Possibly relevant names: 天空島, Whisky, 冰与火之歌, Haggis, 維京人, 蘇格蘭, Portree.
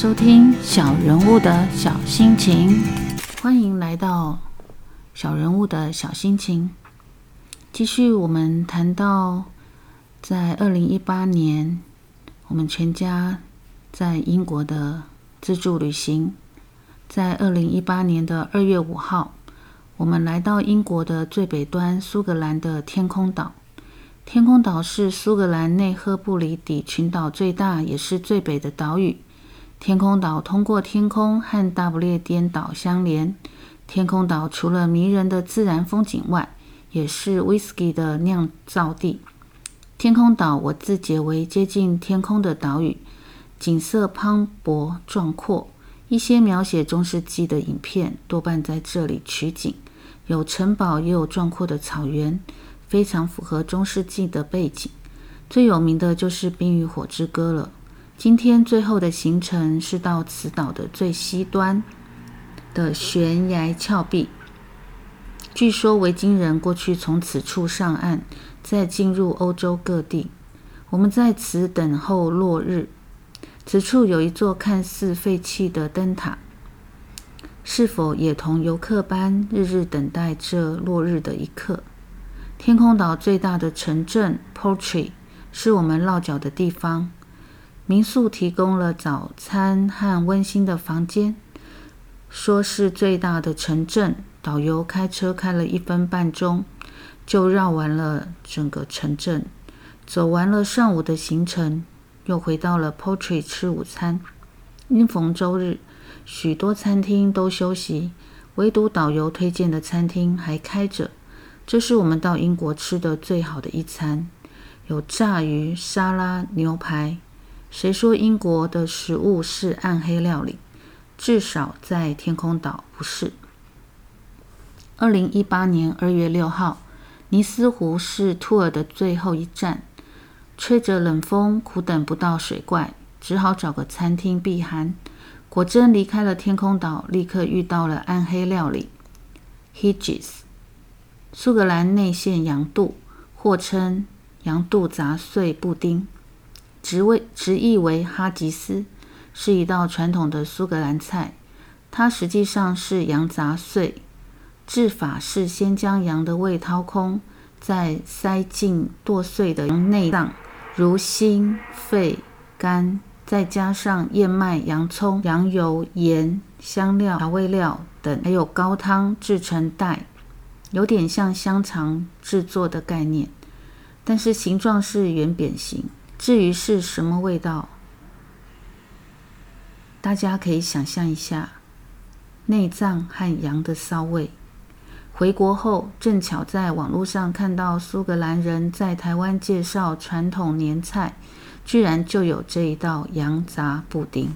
收听小人物的小心情，欢迎来到小人物的小心情。继续我们谈到在2018年我们全家在英国的自助旅行。在2018年的2月5号我们来到英国的最北端苏格兰的天空岛。天空岛是苏格兰内赫布里底群岛最大也是最北的岛屿。天空岛通过天空和大不列颠岛相连。天空岛除了迷人的自然风景外，也是 Whisky 的酿造地。天空岛我自解为接近天空的岛屿，景色磅礴壮阔，一些描写中世纪的影片多半在这里取景，有城堡也有壮阔的草原，非常符合中世纪的背景。最有名的就是《冰与火之歌》了。今天最后的行程是到此岛的最西端的悬崖峭壁。据说维京人过去从此处上岸，再进入欧洲各地。我们在此等候落日。此处有一座看似废弃的灯塔，是否也同游客般日日等待这落日的一刻？天空岛最大的城镇 Portree 是我们落脚的地方。民宿提供了早餐和温馨的房间。说是最大的城镇，导游开车开了1分半钟就绕完了整个城镇。走完了上午的行程，又回到了 Portree 吃午餐。因逢周日，许多餐厅都休息，唯独导游推荐的餐厅还开着。这是我们到英国吃的最好的一餐，有炸鱼、沙拉、牛排。谁说英国的食物是暗黑料理？至少在天空岛不是。2018年2月6号，尼斯湖是兔尔的最后一站。吹着冷风，苦等不到水怪，只好找个餐厅避寒。果真离开了天空岛，立刻遇到了暗黑料理 Haggis， 苏格兰内馅羊肚，或称羊肚杂碎布丁，直译为哈吉斯，是一道传统的苏格兰菜。它实际上是羊杂碎，制法是先将羊的胃掏空，再塞进剁碎的羊内脏，如心、肺、肝，再加上燕麦、洋葱、羊油、盐、香料、调味料等，还有高汤制成袋，有点像香肠制作的概念，但是形状是圆扁形。至于是什么味道，大家可以想象一下内脏和羊的骚味。回国后正巧在网络上看到苏格兰人在台湾介绍传统年菜，居然就有这一道羊杂布丁。